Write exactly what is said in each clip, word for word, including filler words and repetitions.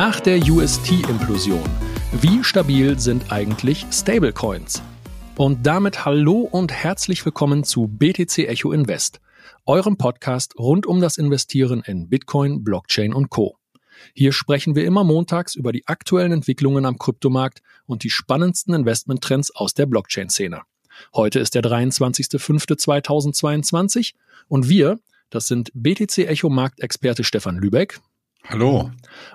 Nach der U S T-Implosion. Wie stabil sind eigentlich Stablecoins? Und damit hallo und herzlich willkommen zu B T C-ECHO Invest, eurem Podcast rund um das Investieren in Bitcoin, Blockchain und Co. Hier sprechen wir immer montags über die aktuellen Entwicklungen am Kryptomarkt und die spannendsten Investmenttrends aus der Blockchain-Szene. Heute ist der dreiundzwanzigster fünfter zweitausendzweiundzwanzig und wir, das sind B T C-ECHO-Marktexperte Stefan Lübeck. Hallo.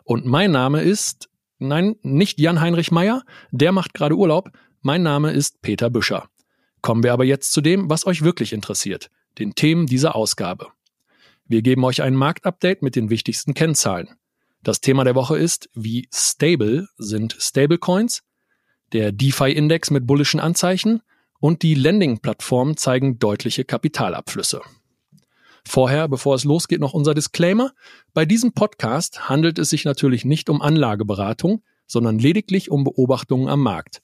Und mein Name ist, nein, nicht Jan Heinrich Meyer, der macht gerade Urlaub. Mein Name ist Peter Büscher. Kommen wir aber jetzt zu dem, was euch wirklich interessiert, den Themen dieser Ausgabe. Wir geben euch ein Marktupdate mit den wichtigsten Kennzahlen. Das Thema der Woche ist, wie stable sind Stablecoins? Der DeFi-Index mit bullischen Anzeichen und die Lending-Plattformen zeigen deutliche Kapitalabflüsse. Vorher, bevor es losgeht, noch unser Disclaimer. Bei diesem Podcast handelt es sich natürlich nicht um Anlageberatung, sondern lediglich um Beobachtungen am Markt.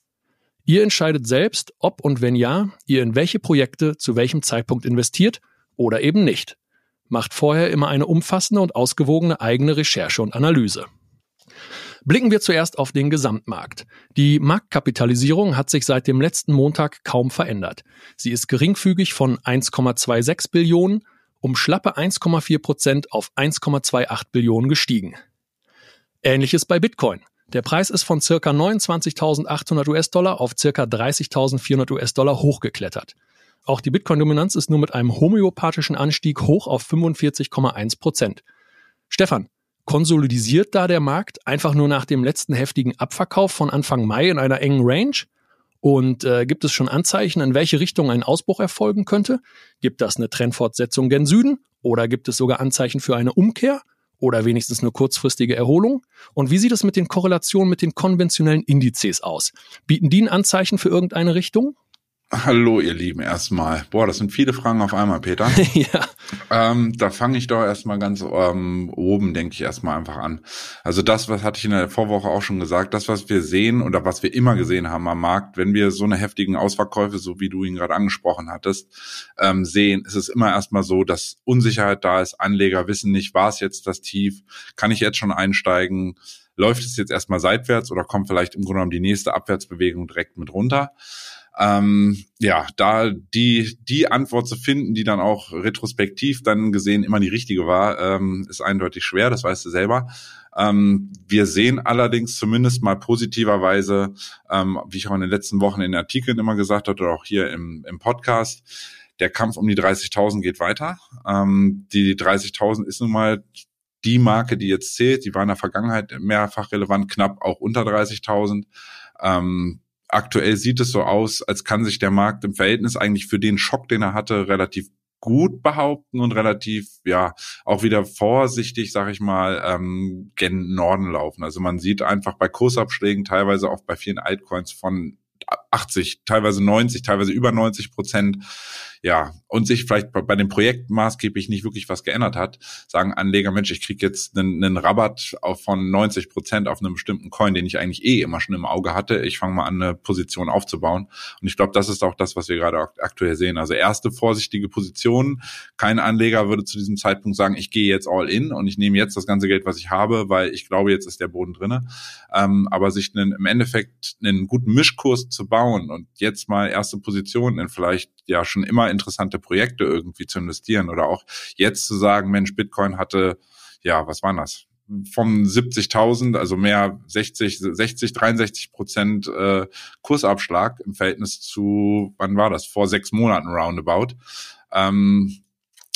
Ihr entscheidet selbst, ob und wenn ja, ihr in welche Projekte zu welchem Zeitpunkt investiert oder eben nicht. Macht vorher immer eine umfassende und ausgewogene eigene Recherche und Analyse. Blicken wir zuerst auf den Gesamtmarkt. Die Marktkapitalisierung hat sich seit dem letzten Montag kaum verändert. Sie ist geringfügig von eins Komma sechsundzwanzig Billionen um schlappe eins Komma vier Prozent auf eins Komma achtundzwanzig Billionen gestiegen. Ähnliches bei Bitcoin. Der Preis ist von ca. neunundzwanzigtausendachthundert US-Dollar auf ca. dreißigtausendvierhundert US-Dollar hochgeklettert. Auch die Bitcoin-Dominanz ist nur mit einem homöopathischen Anstieg hoch auf fünfundvierzig Komma eins Prozent. Stefan, konsolidiert da der Markt einfach nur nach dem letzten heftigen Abverkauf von Anfang Mai in einer engen Range? Und äh, gibt es schon Anzeichen, in welche Richtung ein Ausbruch erfolgen könnte? Gibt das eine Trendfortsetzung gen Süden? Oder gibt es sogar Anzeichen für eine Umkehr? Oder wenigstens eine kurzfristige Erholung? Und wie sieht es mit den Korrelationen mit den konventionellen Indizes aus? Bieten die ein Anzeichen für irgendeine Richtung? Hallo ihr Lieben erstmal. Boah, das sind viele Fragen auf einmal, Peter. Ja. Ähm, da fange ich doch erstmal ganz ähm, oben, denke ich, erstmal einfach an. Also das, was hatte ich in der Vorwoche auch schon gesagt, das, was wir sehen oder was wir immer gesehen haben am Markt, wenn wir so eine heftigen Ausverkäufe, so wie du ihn gerade angesprochen hattest, ähm, sehen, ist es immer erstmal so, dass Unsicherheit da ist, Anleger wissen nicht, war es jetzt das Tief, kann ich jetzt schon einsteigen, läuft es jetzt erstmal seitwärts oder kommt vielleicht im Grunde genommen die nächste Abwärtsbewegung direkt mit runter? Ähm, ja, da die die Antwort zu finden, die dann auch retrospektiv dann gesehen immer die richtige war, ähm, ist eindeutig schwer, das weißt du selber. Ähm, wir sehen allerdings zumindest mal positiverweise, ähm, wie ich auch in den letzten Wochen in den Artikeln immer gesagt habe oder auch hier im, im Podcast, der Kampf um die dreißigtausend geht weiter. Ähm, die dreißigtausend ist nun mal die Marke, die jetzt zählt. Die war in der Vergangenheit mehrfach relevant, knapp auch unter dreißigtausend. Ähm, Aktuell sieht es so aus, als kann sich der Markt im Verhältnis eigentlich für den Schock, den er hatte, relativ gut behaupten und relativ, ja, auch wieder vorsichtig, sag ich mal, ähm, gen Norden laufen. Also man sieht einfach bei Kursabschlägen, teilweise auch bei vielen Altcoins von achtzig, teilweise neunzig, teilweise über neunzig Prozent, ja, und sich vielleicht bei, bei dem Projekt maßgeblich nicht wirklich was geändert hat, sagen Anleger, Mensch, ich kriege jetzt einen, einen Rabatt auf von neunzig Prozent auf einem bestimmten Coin, den ich eigentlich eh immer schon im Auge hatte, ich fange mal an, eine Position aufzubauen und ich glaube, das ist auch das, was wir gerade aktuell sehen, also erste vorsichtige Positionen, kein Anleger würde zu diesem Zeitpunkt sagen, ich gehe jetzt all in und ich nehme jetzt das ganze Geld, was ich habe, weil ich glaube, jetzt ist der Boden drinne, ähm, aber sich einen, im Endeffekt einen guten Mischkurs zu bauen und jetzt mal erste Positionen in vielleicht ja schon immer interessante Projekte irgendwie zu investieren oder auch jetzt zu sagen, Mensch, Bitcoin hatte, ja, was waren das? Vom siebzigtausend, also mehr sechzig, sechzig, dreiundsechzig Prozent äh, Kursabschlag im Verhältnis zu, wann war das? Vor sechs Monaten roundabout. Ähm,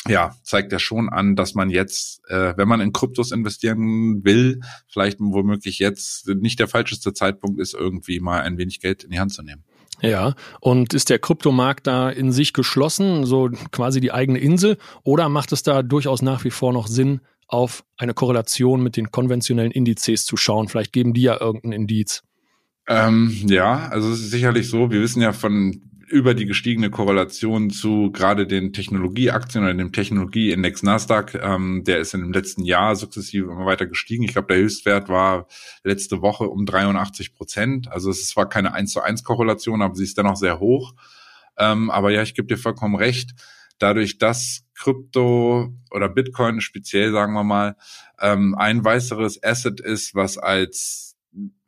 ja, zeigt ja schon an, dass man jetzt, äh, wenn man in Kryptos investieren will, vielleicht womöglich jetzt nicht der falscheste Zeitpunkt ist, irgendwie mal ein wenig Geld in die Hand zu nehmen. Ja, und ist der Kryptomarkt da in sich geschlossen, so quasi die eigene Insel, oder macht es da durchaus nach wie vor noch Sinn, auf eine Korrelation mit den konventionellen Indizes zu schauen? Vielleicht geben die ja irgendeinen Indiz. Ähm, ja, also es ist sicherlich so, wir wissen ja von über die gestiegene Korrelation zu gerade den Technologieaktien oder dem Technologieindex Nasdaq, ähm, der ist in dem letzten Jahr sukzessive immer weiter gestiegen. Ich glaube, der Höchstwert war letzte Woche um dreiundachtzig Prozent. Also es ist zwar keine eins zu eins Korrelation, aber sie ist dennoch sehr hoch. Ähm, aber ja, ich gebe dir vollkommen recht. dadurch, dass Krypto oder Bitcoin speziell, sagen wir mal, ähm, ein weiteres Asset ist, was als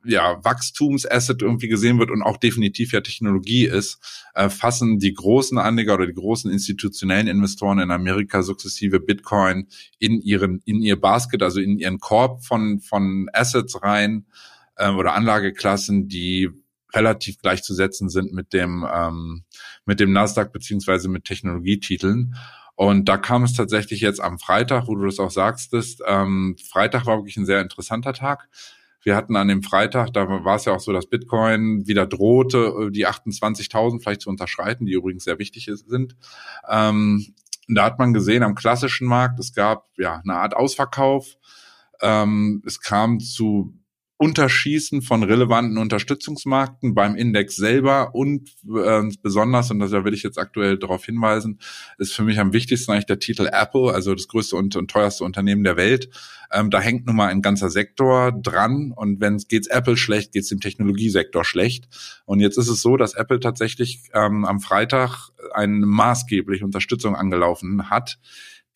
ja Wachstumsasset irgendwie gesehen wird und auch definitiv ja Technologie ist, äh, fassen die großen Anleger oder die großen institutionellen Investoren in Amerika sukzessive Bitcoin in ihren in ihr Basket, also in ihren Korb von von Assets rein äh, oder Anlageklassen, die relativ gleichzusetzen sind mit dem ähm, mit dem Nasdaq beziehungsweise mit Technologietiteln. Und da kam es tatsächlich jetzt am Freitag, wo du das auch sagst, ist, ähm, Freitag war wirklich ein sehr interessanter Tag. Wir hatten an dem Freitag, da war es ja auch so, dass Bitcoin wieder drohte, die achtundzwanzigtausend vielleicht zu unterschreiten, die übrigens sehr wichtig sind. Ähm, da hat man gesehen, am klassischen Markt, es gab ja eine Art Ausverkauf. Ähm, es kam zu Unterschießen von relevanten Unterstützungsmarkten beim Index selber und äh, besonders, und da will ich jetzt aktuell darauf hinweisen, ist für mich am wichtigsten eigentlich der Titel Apple, also das größte und, und teuerste Unternehmen der Welt. Ähm, da hängt nun mal ein ganzer Sektor dran, und wenn es geht's Apple schlecht, geht's dem Technologiesektor schlecht. Und jetzt ist es so, dass Apple tatsächlich ähm, am Freitag eine maßgebliche Unterstützung angelaufen hat,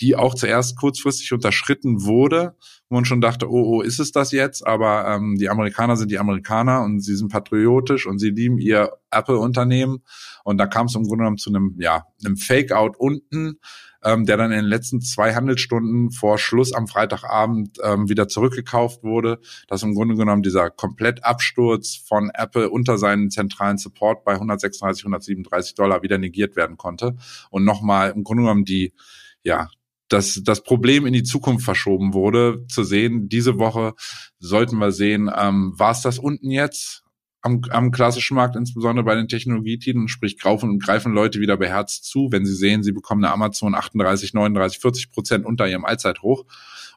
die auch zuerst kurzfristig unterschritten wurde, wo man schon dachte, oh, oh, ist es das jetzt? Aber ähm, die Amerikaner sind die Amerikaner und sie sind patriotisch und sie lieben ihr Apple-Unternehmen. Und da kam es im Grunde genommen zu einem, ja, einem Fake-Out unten, ähm, der dann in den letzten zwei Handelsstunden vor Schluss am Freitagabend ähm, wieder zurückgekauft wurde, dass im Grunde genommen dieser Komplettabsturz von Apple unter seinen zentralen Support bei hundertsechsunddreißig, hundertsiebenunddreißig Dollar wieder negiert werden konnte. Und nochmal im Grunde genommen die, ja, dass das Problem in die Zukunft verschoben wurde, zu sehen, diese Woche sollten wir sehen, ähm, war es das unten jetzt am, am klassischen Markt, insbesondere bei den Technologietiteln, sprich greifen und greifen Leute wieder beherzt zu, wenn sie sehen, sie bekommen eine Amazon achtunddreißig, neununddreißig, vierzig Prozent unter ihrem Allzeithoch,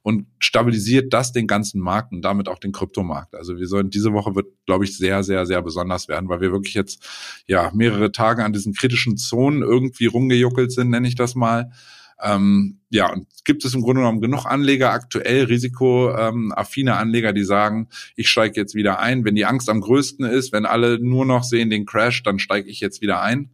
und stabilisiert das den ganzen Markt und damit auch den Kryptomarkt. Also wir sollen, diese Woche wird, glaube ich, sehr, sehr, sehr besonders werden, weil wir wirklich jetzt ja mehrere Tage an diesen kritischen Zonen irgendwie rumgejuckelt sind, nenne ich das mal. Ähm, ja, und gibt es im Grunde genommen genug Anleger, aktuell risikoaffine ähm, Anleger, die sagen, ich steige jetzt wieder ein, wenn die Angst am größten ist, wenn alle nur noch sehen den Crash, dann steige ich jetzt wieder ein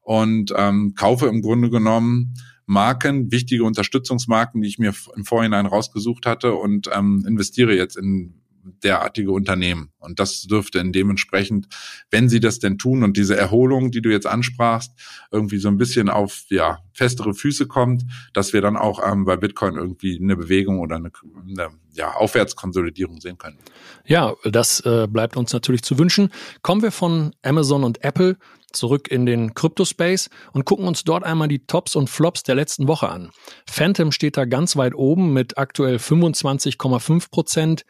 und ähm, kaufe im Grunde genommen Marken, wichtige Unterstützungsmarken, die ich mir im Vorhinein rausgesucht hatte, und ähm, investiere jetzt in derartige Unternehmen. Und das dürfte in dementsprechend, wenn sie das denn tun und diese Erholung, die du jetzt ansprachst, irgendwie so ein bisschen auf ja festere Füße kommt, dass wir dann auch ähm, bei Bitcoin irgendwie eine Bewegung oder eine, eine ja, Aufwärtskonsolidierung sehen können. Ja, das äh, bleibt uns natürlich zu wünschen. Kommen wir von Amazon und Apple zurück in den Crypto-Space und gucken uns dort einmal die Tops und Flops der letzten Woche an. Fantom steht da ganz weit oben mit aktuell fünfundzwanzig Komma fünf Prozent.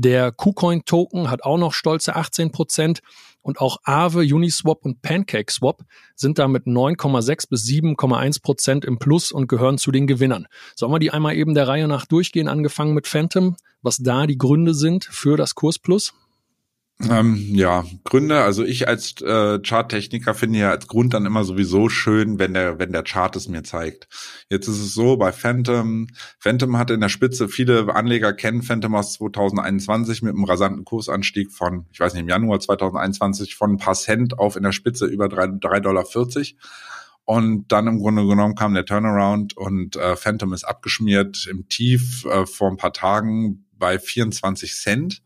Der KuCoin-Token hat auch noch stolze achtzehn Prozent, und auch Aave, Uniswap und Pancake Swap sind da mit neun Komma sechs bis sieben Komma eins Prozent im Plus und gehören zu den Gewinnern. Sollen wir die einmal eben der Reihe nach durchgehen, angefangen mit Fantom, was da die Gründe sind für das Kursplus? Ähm, ja, Gründe, also ich als äh, Charttechniker finde ja als Grund dann immer sowieso schön, wenn der wenn der Chart es mir zeigt. Jetzt ist es so, bei Fantom, Fantom hatte in der Spitze, viele Anleger kennen Fantom aus zweitausendeinundzwanzig mit einem rasanten Kursanstieg von, ich weiß nicht, im Januar zweitausendeinundzwanzig von ein paar Cent auf in der Spitze über drei Komma vierzig Dollar. Und dann im Grunde genommen kam der Turnaround und äh, Fantom ist abgeschmiert im Tief äh, vor ein paar Tagen bei vierundzwanzig Cent.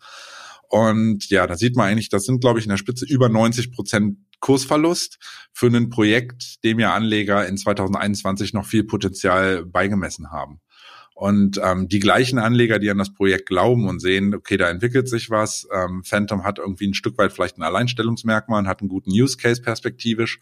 Und ja, da sieht man eigentlich, das sind, glaube ich, in der Spitze über neunzig Prozent Kursverlust für ein Projekt, dem ja Anleger in zweitausendeinundzwanzig noch viel Potenzial beigemessen haben. Und ähm, die gleichen Anleger, die an das Projekt glauben und sehen, okay, da entwickelt sich was, ähm, Fantom hat irgendwie ein Stück weit vielleicht ein Alleinstellungsmerkmal und hat einen guten Use Case perspektivisch,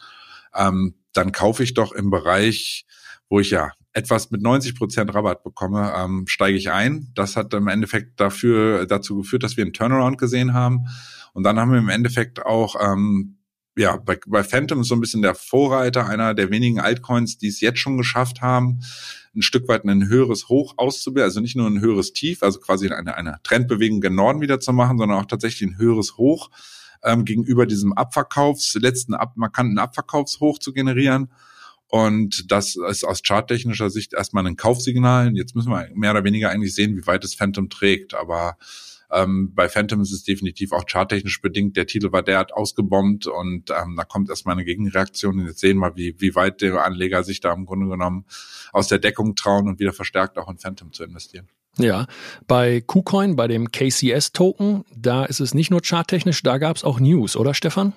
ähm, dann kaufe ich doch im Bereich, wo ich ja etwas mit neunzig Prozent Rabatt bekomme, ähm, steige ich ein. Das hat im Endeffekt dafür dazu geführt, dass wir einen Turnaround gesehen haben. Und dann haben wir im Endeffekt auch, ähm, ja, bei, bei Fantom ist so ein bisschen der Vorreiter, einer der wenigen Altcoins, die es jetzt schon geschafft haben, ein Stück weit ein höheres Hoch auszubilden, also nicht nur ein höheres Tief, also quasi eine, eine Trendbewegung gen Norden wieder zu machen, sondern auch tatsächlich ein höheres Hoch ähm, gegenüber diesem Abverkaufs, letzten ab, markanten Abverkaufshoch zu generieren. Und das ist aus charttechnischer Sicht erstmal ein Kaufsignal. Jetzt müssen wir mehr oder weniger eigentlich sehen, wie weit es Fantom trägt. Aber Ähm, bei Fantom ist es definitiv auch charttechnisch bedingt. Der Titel war derart ausgebombt und ähm, da kommt erstmal eine Gegenreaktion. Und jetzt sehen wir, wie, wie weit der Anleger sich da im Grunde genommen aus der Deckung trauen und wieder verstärkt auch in Fantom zu investieren. Ja, bei KuCoin, bei dem K C S-Token, da ist es nicht nur charttechnisch, da gab es auch News, oder Stefan?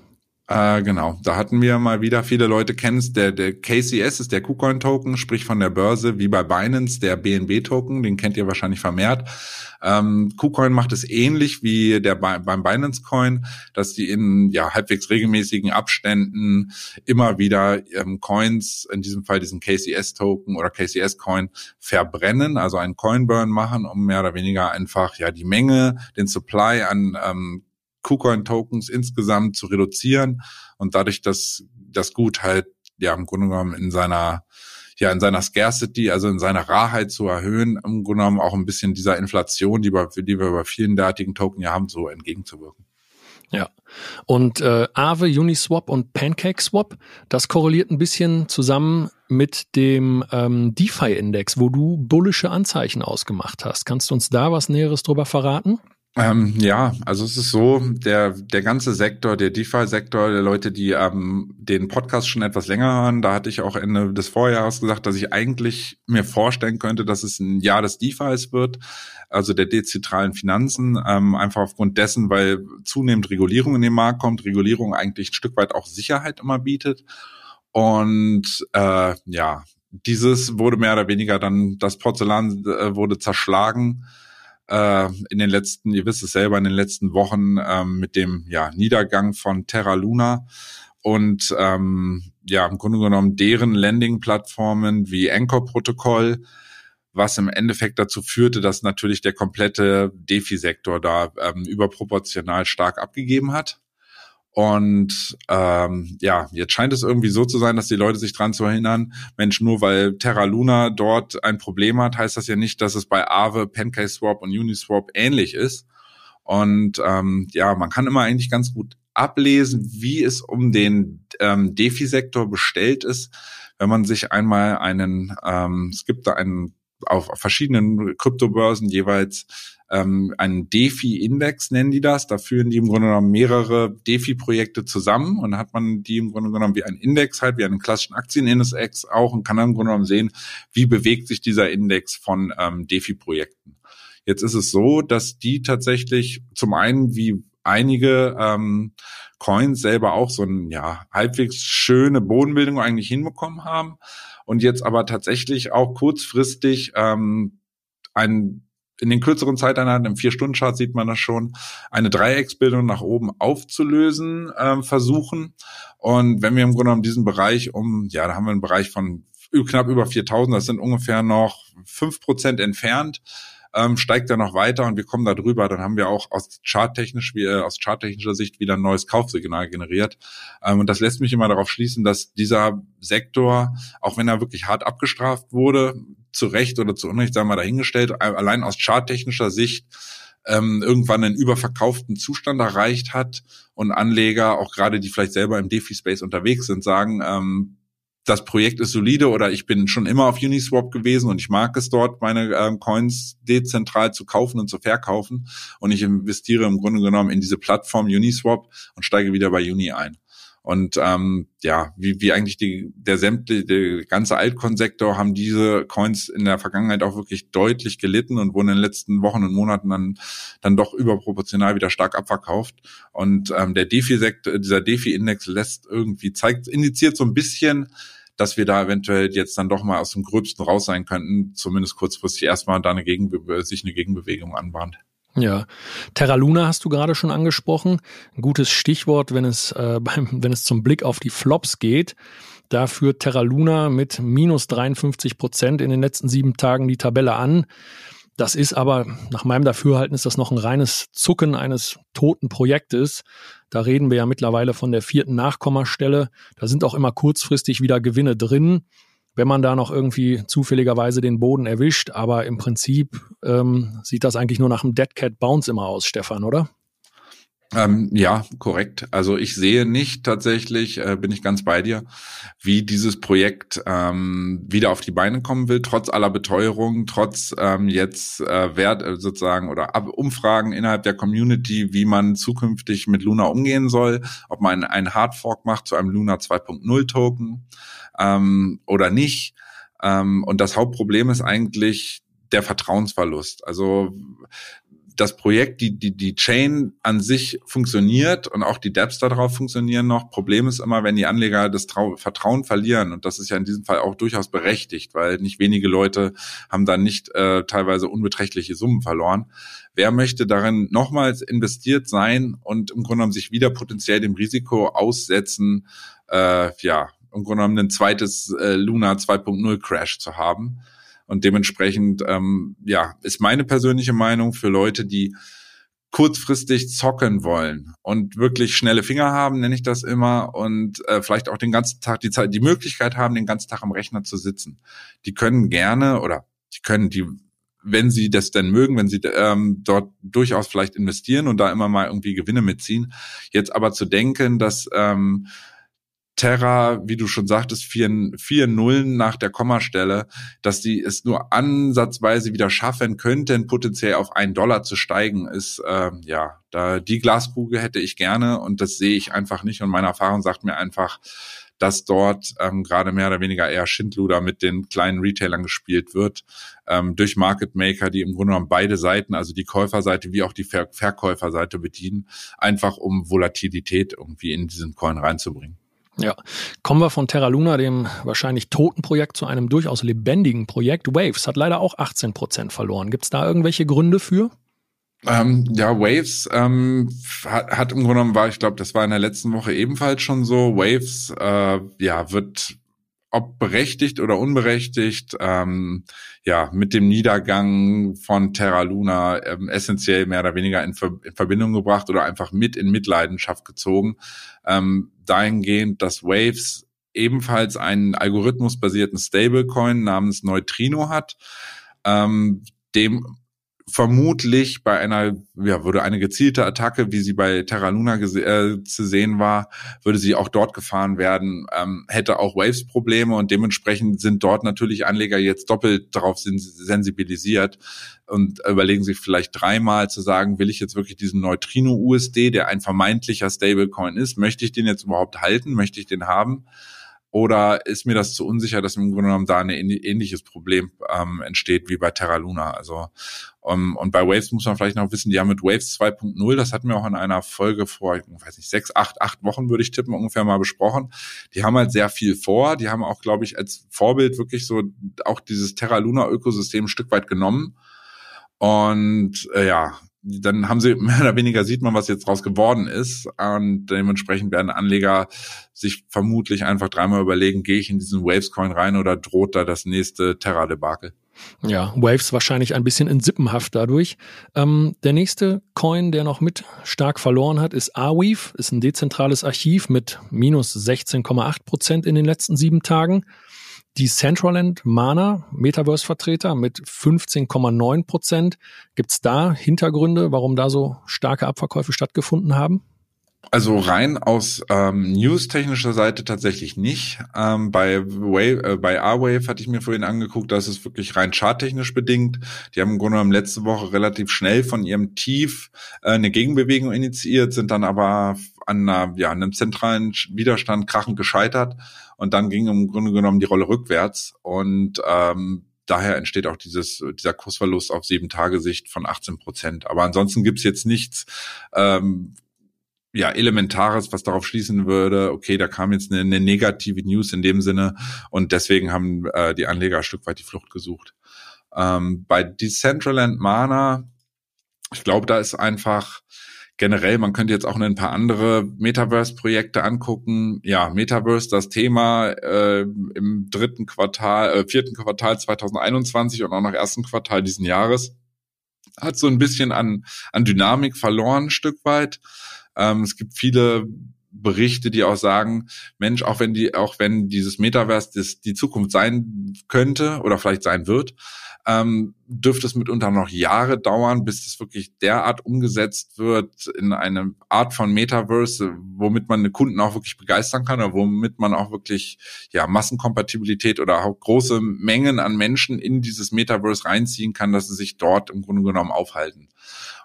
Äh, genau, da hatten wir mal wieder, viele Leute kennen es, der, der K C S ist der KuCoin-Token, sprich von der Börse, wie bei Binance, der B N B-Token, den kennt ihr wahrscheinlich vermehrt. Ähm, KuCoin macht es ähnlich wie der beim Binance-Coin, dass die in ja halbwegs regelmäßigen Abständen immer wieder ähm, Coins, in diesem Fall diesen K C S-Token oder K C S-Coin, verbrennen, also einen Coin-Burn machen, um mehr oder weniger einfach ja die Menge, den Supply an ähm, KuCoin-Tokens insgesamt zu reduzieren und dadurch, dass das Gut halt ja im Grunde genommen in seiner ja in seiner Scarcity, also in seiner Rarheit zu erhöhen, im Grunde genommen auch ein bisschen dieser Inflation, die wir, die wir bei vielen derartigen Token ja haben, so entgegenzuwirken. Ja, und äh, Aave, Uniswap und Pancake Swap, das korreliert ein bisschen zusammen mit dem ähm, DeFi-Index, wo du bullische Anzeichen ausgemacht hast. Kannst du uns da was Näheres drüber verraten? Ähm, ja, also es ist so, der der ganze Sektor, der DeFi-Sektor, der Leute, die ähm, den Podcast schon etwas länger hören, da hatte ich auch Ende des Vorjahres gesagt, dass ich eigentlich mir vorstellen könnte, dass es ein Jahr des DeFis wird, also der dezentralen Finanzen, ähm, einfach aufgrund dessen, weil zunehmend Regulierung in den Markt kommt, Regulierung eigentlich ein Stück weit auch Sicherheit immer bietet und äh, ja, dieses wurde mehr oder weniger dann, das Porzellan äh, wurde zerschlagen, in den letzten, ihr wisst es selber, in den letzten Wochen ähm, mit dem ja, Niedergang von Terra Luna und ähm, ja im Grunde genommen deren Landing-Plattformen wie Anchor-Protokoll, was im Endeffekt dazu führte, dass natürlich der komplette DeFi-Sektor da ähm, überproportional stark abgegeben hat. Und ähm, ja, jetzt scheint es irgendwie so zu sein, dass die Leute sich dran zu erinnern, Mensch, nur weil Terra Luna dort ein Problem hat, heißt das ja nicht, dass es bei Aave, Pancake Swap und Uniswap ähnlich ist. Und ähm, ja, man kann immer eigentlich ganz gut ablesen, wie es um den ähm, DeFi-Sektor bestellt ist, wenn man sich einmal einen, ähm, es gibt da einen auf verschiedenen Kryptobörsen jeweils ähm, einen DeFi-Index, nennen die das. Da führen die im Grunde genommen mehrere DeFi-Projekte zusammen und hat man die im Grunde genommen wie einen Index, halt wie einen klassischen Aktienindex auch und kann dann im Grunde genommen sehen, wie bewegt sich dieser Index von ähm, DeFi-Projekten. Jetzt ist es so, dass die tatsächlich zum einen wie einige ähm, Coins selber auch so eine ja, halbwegs schöne Bodenbildung eigentlich hinbekommen haben und jetzt aber tatsächlich auch kurzfristig ähm, ein, in den kürzeren Zeiteinheiten, im vier-Stunden-Chart sieht man das schon, eine Dreiecksbildung nach oben aufzulösen ähm, versuchen. Und wenn wir im Grunde genommen diesen Bereich um, ja, da haben wir einen Bereich von knapp über viertausend, das sind ungefähr noch fünf Prozent entfernt, Ähm, steigt er noch weiter und wir kommen da drüber, dann haben wir auch aus charttechnisch, wie, äh, aus charttechnischer Sicht wieder ein neues Kaufsignal generiert. Ähm, und das lässt mich immer darauf schließen, dass dieser Sektor, auch wenn er wirklich hart abgestraft wurde, zu Recht oder zu Unrecht, sagen wir dahingestellt, allein aus charttechnischer Sicht ähm, irgendwann einen überverkauften Zustand erreicht hat und Anleger, auch gerade die vielleicht selber im DeFi-Space unterwegs sind, sagen, ähm, das Projekt ist solide oder ich bin schon immer auf Uniswap gewesen und ich mag es dort, meine ähm, Coins dezentral zu kaufen und zu verkaufen und ich investiere im Grunde genommen in diese Plattform Uniswap und steige wieder bei Uni ein. Und ähm, ja, wie, wie eigentlich die, der, sämtliche, der ganze Altcoin-Sektor haben diese Coins in der Vergangenheit auch wirklich deutlich gelitten und wurden in den letzten Wochen und Monaten dann dann doch überproportional wieder stark abverkauft. Und ähm, der DeFi-Sektor, dieser DeFi-Index lässt irgendwie, zeigt, indiziert so ein bisschen, dass wir da eventuell jetzt dann doch mal aus dem Gröbsten raus sein könnten, zumindest kurzfristig erstmal da eine Gegenbe- sich eine Gegenbewegung anbahnt. Ja, Terra Luna hast du gerade schon angesprochen. Ein gutes Stichwort, wenn es äh, beim, wenn es zum Blick auf die Flops geht. Da führt Terra Luna mit minus dreiundfünfzig Prozent in den letzten sieben Tagen die Tabelle an. Das ist aber, nach meinem Dafürhalten, ist das noch ein reines Zucken eines toten Projektes. Da reden wir ja mittlerweile von der vierten Nachkommastelle. Da sind auch immer kurzfristig wieder Gewinne drin, wenn man da noch irgendwie zufälligerweise den Boden erwischt. Aber im Prinzip ähm, sieht das eigentlich nur nach einem Dead Cat Bounce immer aus, Stefan, oder? Ähm, ja, korrekt. Also ich sehe nicht tatsächlich, äh, bin ich ganz bei dir, wie dieses Projekt ähm, wieder auf die Beine kommen will, trotz aller Beteuerung, trotz ähm, jetzt äh, Wert äh, sozusagen oder Ab- Umfragen innerhalb der Community, wie man zukünftig mit Luna umgehen soll, ob man einen Hardfork macht zu einem Luna zwei Punkt null Token ähm, oder nicht. Ähm, und das Hauptproblem ist eigentlich der Vertrauensverlust. Also das Projekt, die die die Chain an sich funktioniert und auch die Dapps darauf funktionieren noch. Problem ist immer, wenn die Anleger das Trau- Vertrauen verlieren, und das ist ja in diesem Fall auch durchaus berechtigt, weil nicht wenige Leute haben dann nicht äh, teilweise unbeträchtliche Summen verloren. Wer möchte darin nochmals investiert sein und im Grunde genommen sich wieder potenziell dem Risiko aussetzen, äh, ja, im Grunde genommen ein zweites äh, Luna zwei Punkt null Crash zu haben? Und dementsprechend, ähm, ja, ist meine persönliche Meinung für Leute, die kurzfristig zocken wollen und wirklich schnelle Finger haben, nenne ich das immer, und äh, vielleicht auch den ganzen Tag die Zeit, die Möglichkeit haben, den ganzen Tag am Rechner zu sitzen. Die können gerne oder die können die, wenn sie das denn mögen, wenn sie ähm, dort durchaus vielleicht investieren und da immer mal irgendwie Gewinne mitziehen. Jetzt aber zu denken, dass ähm, Terra, wie du schon sagtest, vier, vier Nullen nach der Kommastelle, dass die es nur ansatzweise wieder schaffen könnten, potenziell auf einen Dollar zu steigen, ist, äh, ja, da die Glaskugel hätte ich gerne, und das sehe ich einfach nicht. Und meine Erfahrung sagt mir einfach, dass dort ähm, gerade mehr oder weniger eher Schindluder mit den kleinen Retailern gespielt wird, ähm, durch Market Maker, die im Grunde genommen beide Seiten, also die Käuferseite wie auch die Ver- Verkäuferseite bedienen, einfach um Volatilität irgendwie in diesen Coin reinzubringen. Ja, kommen wir von Terra Luna, dem wahrscheinlich toten Projekt, zu einem durchaus lebendigen Projekt. Waves hat leider auch achtzehn Prozent verloren. Gibt's da irgendwelche Gründe für? Ähm, ja, Waves ähm, hat, hat im Grunde genommen, war, ich glaube, das war in der letzten Woche ebenfalls schon so. Waves, äh, ja, wird, ob berechtigt oder unberechtigt, ähm, ja, mit dem Niedergang von Terra Luna ähm, essentiell mehr oder weniger in, Ver- in Verbindung gebracht oder einfach mit in Mitleidenschaft gezogen. Ähm, dahingehend, dass Waves ebenfalls einen algorithmusbasierten Stablecoin namens Neutrino hat, ähm, dem vermutlich bei einer, ja, würde eine gezielte Attacke, wie sie bei Terra Luna gese- äh, zu sehen war, würde sie auch dort gefahren werden, ähm, hätte auch Waves-Probleme, und dementsprechend sind dort natürlich Anleger jetzt doppelt darauf sensibilisiert und überlegen sich vielleicht dreimal zu sagen, will ich jetzt wirklich diesen Neutrino-U S D, der ein vermeintlicher Stablecoin ist, möchte ich den jetzt überhaupt halten, möchte ich den haben? Oder ist mir das zu unsicher, dass im Grunde genommen da ein ähnliches Problem ähm, entsteht wie bei Terra Luna? Also, um, und bei Waves muss man vielleicht noch wissen, die haben mit Waves zwei Punkt null, das hatten wir auch in einer Folge vor, ich weiß nicht, sechs, acht, acht Wochen würde ich tippen, ungefähr mal besprochen. Die haben halt sehr viel vor. Die haben auch, glaube ich, als Vorbild wirklich so auch dieses Terra Luna-Ökosystem ein Stück weit genommen. Und äh, ja, dann haben sie, mehr oder weniger sieht man, was jetzt draus geworden ist, und dementsprechend werden Anleger sich vermutlich einfach dreimal überlegen, gehe ich in diesen Waves-Coin rein oder droht da das nächste Terra-Debakel? Ja, Waves wahrscheinlich ein bisschen in Sippenhaft dadurch. Ähm, der nächste Coin, der noch mit stark verloren hat, ist Arweave, ist ein dezentrales Archiv mit minus sechzehn Komma acht Prozent in den letzten sieben Tagen. Decentraland, Mana, Metaverse-Vertreter mit fünfzehn Komma neun Prozent. Gibt's da Hintergründe, warum da so starke Abverkäufe stattgefunden haben? Also rein aus ähm, news-technischer Seite tatsächlich nicht. Ähm, bei Wave, äh, bei Arweave hatte ich mir vorhin angeguckt, das ist wirklich rein charttechnisch bedingt. Die haben im Grunde genommen letzte Woche relativ schnell von ihrem Tief äh, eine Gegenbewegung initiiert, sind dann aber an einer, ja, einem zentralen Widerstand krachend gescheitert, und dann ging im Grunde genommen die Rolle rückwärts, und ähm, daher entsteht auch dieses dieser Kursverlust auf sieben Tage Sicht von achtzehn Prozent. Aber ansonsten gibt's jetzt nichts ähm, ja, Elementares, was darauf schließen würde, okay, da kam jetzt eine, eine negative News in dem Sinne, und deswegen haben äh, die Anleger ein Stück weit die Flucht gesucht. Ähm, bei Decentraland, Mana, ich glaube, da ist einfach generell, man könnte jetzt auch ein paar andere Metaverse-Projekte angucken. Ja, Metaverse, das Thema äh, im dritten Quartal, äh, vierten Quartal zwanzig einundzwanzig und auch noch ersten Quartal diesen Jahres, hat so ein bisschen an an Dynamik verloren, ein Stück weit. Ähm, es gibt viele Berichte, die auch sagen, Mensch, auch wenn die, auch wenn dieses Metaverse das, die Zukunft sein könnte oder vielleicht sein wird, ähm, dürfte es mitunter noch Jahre dauern, bis es wirklich derart umgesetzt wird in eine Art von Metaverse, womit man Kunden auch wirklich begeistern kann oder womit man auch wirklich ja Massenkompatibilität oder auch große Mengen an Menschen in dieses Metaverse reinziehen kann, dass sie sich dort im Grunde genommen aufhalten.